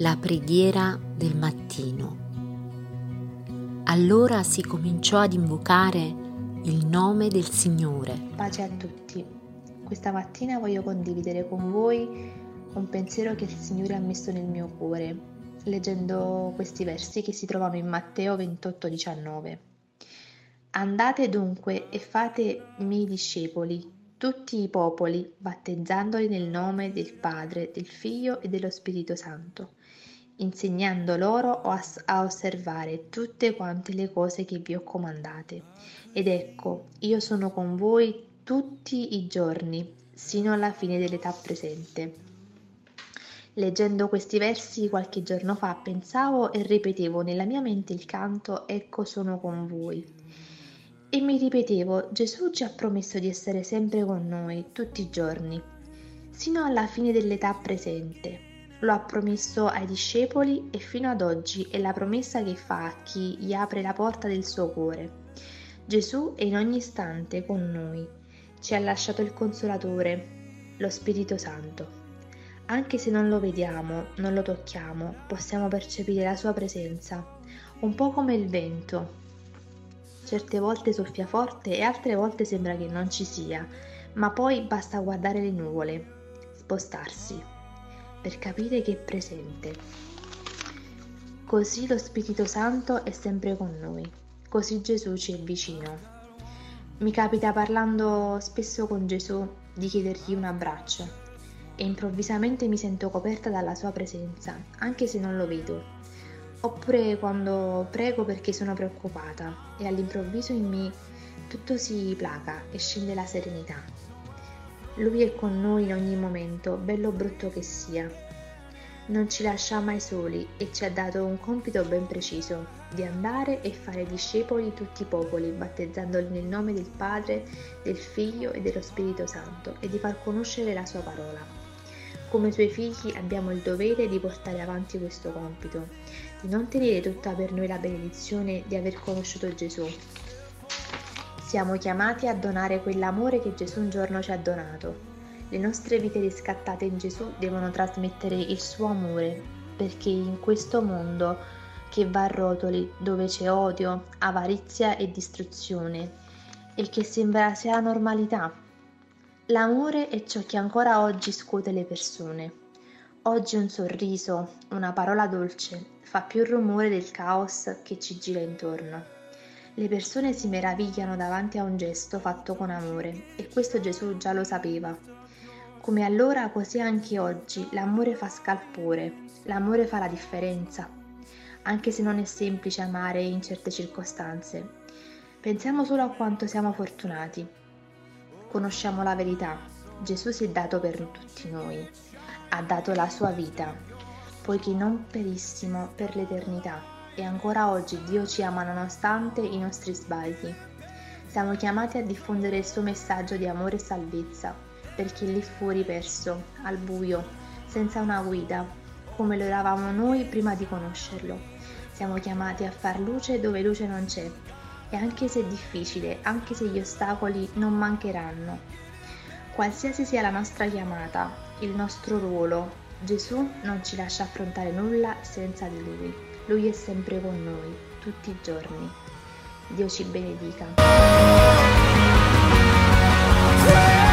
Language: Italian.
la preghiera del mattino. Allora si cominciò ad invocare il nome del Signore. Pace a tutti. Questa mattina voglio condividere con voi un pensiero che il Signore ha messo nel mio cuore, leggendo questi versi che si trovano in Matteo 28,19. Andate dunque e fatemi discepoli tutti i popoli, battezzandoli nel nome del Padre, del Figlio e dello Spirito Santo, insegnando loro a osservare tutte quante le cose che vi ho comandate. Ed ecco, io sono con voi tutti i giorni, sino alla fine dell'età presente. Leggendo questi versi qualche giorno fa pensavo e ripetevo nella mia mente il canto "Ecco sono con voi", e mi ripetevo: Gesù ci ha promesso di essere sempre con noi tutti i giorni, sino alla fine dell'età presente. Lo ha promesso ai discepoli e fino ad oggi è la promessa che fa a chi gli apre la porta del suo cuore. Gesù è in ogni istante con noi, ci ha lasciato il Consolatore, lo Spirito Santo. Anche se non lo vediamo, non lo tocchiamo, possiamo percepire la sua presenza, un po' come il vento. Certe volte soffia forte e altre volte sembra che non ci sia, ma poi basta guardare le nuvole, spostarsi, per capire che è presente. Così lo Spirito Santo è sempre con noi, così Gesù ci è vicino. Mi capita, parlando spesso con Gesù, di chiedergli un abbraccio, e improvvisamente mi sento coperta dalla sua presenza, anche se non lo vedo. Oppure quando prego perché sono preoccupata e all'improvviso in me tutto si placa e scende la serenità. Lui è con noi in ogni momento, bello o brutto che sia. Non ci lascia mai soli e ci ha dato un compito ben preciso, di andare e fare discepoli tutti i popoli, battezzandoli nel nome del Padre, del Figlio e dello Spirito Santo, e di far conoscere la sua parola. Come suoi figli abbiamo il dovere di portare avanti questo compito, di non tenere tutta per noi la benedizione di aver conosciuto Gesù. Siamo chiamati a donare quell'amore che Gesù un giorno ci ha donato. Le nostre vite riscattate in Gesù devono trasmettere il suo amore, perché in questo mondo che va a rotoli, dove c'è odio, avarizia e distruzione, e che sembra sia la normalità, l'amore è ciò che ancora oggi scuote le persone. Oggi un sorriso, una parola dolce, fa più rumore del caos che ci gira intorno. Le persone si meravigliano davanti a un gesto fatto con amore, e questo Gesù già lo sapeva. Come allora, così anche oggi, l'amore fa scalpore, l'amore fa la differenza, anche se non è semplice amare in certe circostanze. Pensiamo solo a quanto siamo fortunati. Conosciamo la verità, Gesù si è dato per tutti noi, ha dato la sua vita, poiché non perissimo per l'eternità, e ancora oggi Dio ci ama nonostante i nostri sbagli. Siamo chiamati a diffondere il suo messaggio di amore e salvezza, perché lì fuori perso, al buio, senza una guida, come lo eravamo noi prima di conoscerlo. Siamo chiamati a far luce dove luce non c'è. E anche se è difficile, anche se gli ostacoli non mancheranno, qualsiasi sia la nostra chiamata, il nostro ruolo, Gesù non ci lascia affrontare nulla senza di Lui. Lui è sempre con noi, tutti i giorni. Dio ci benedica.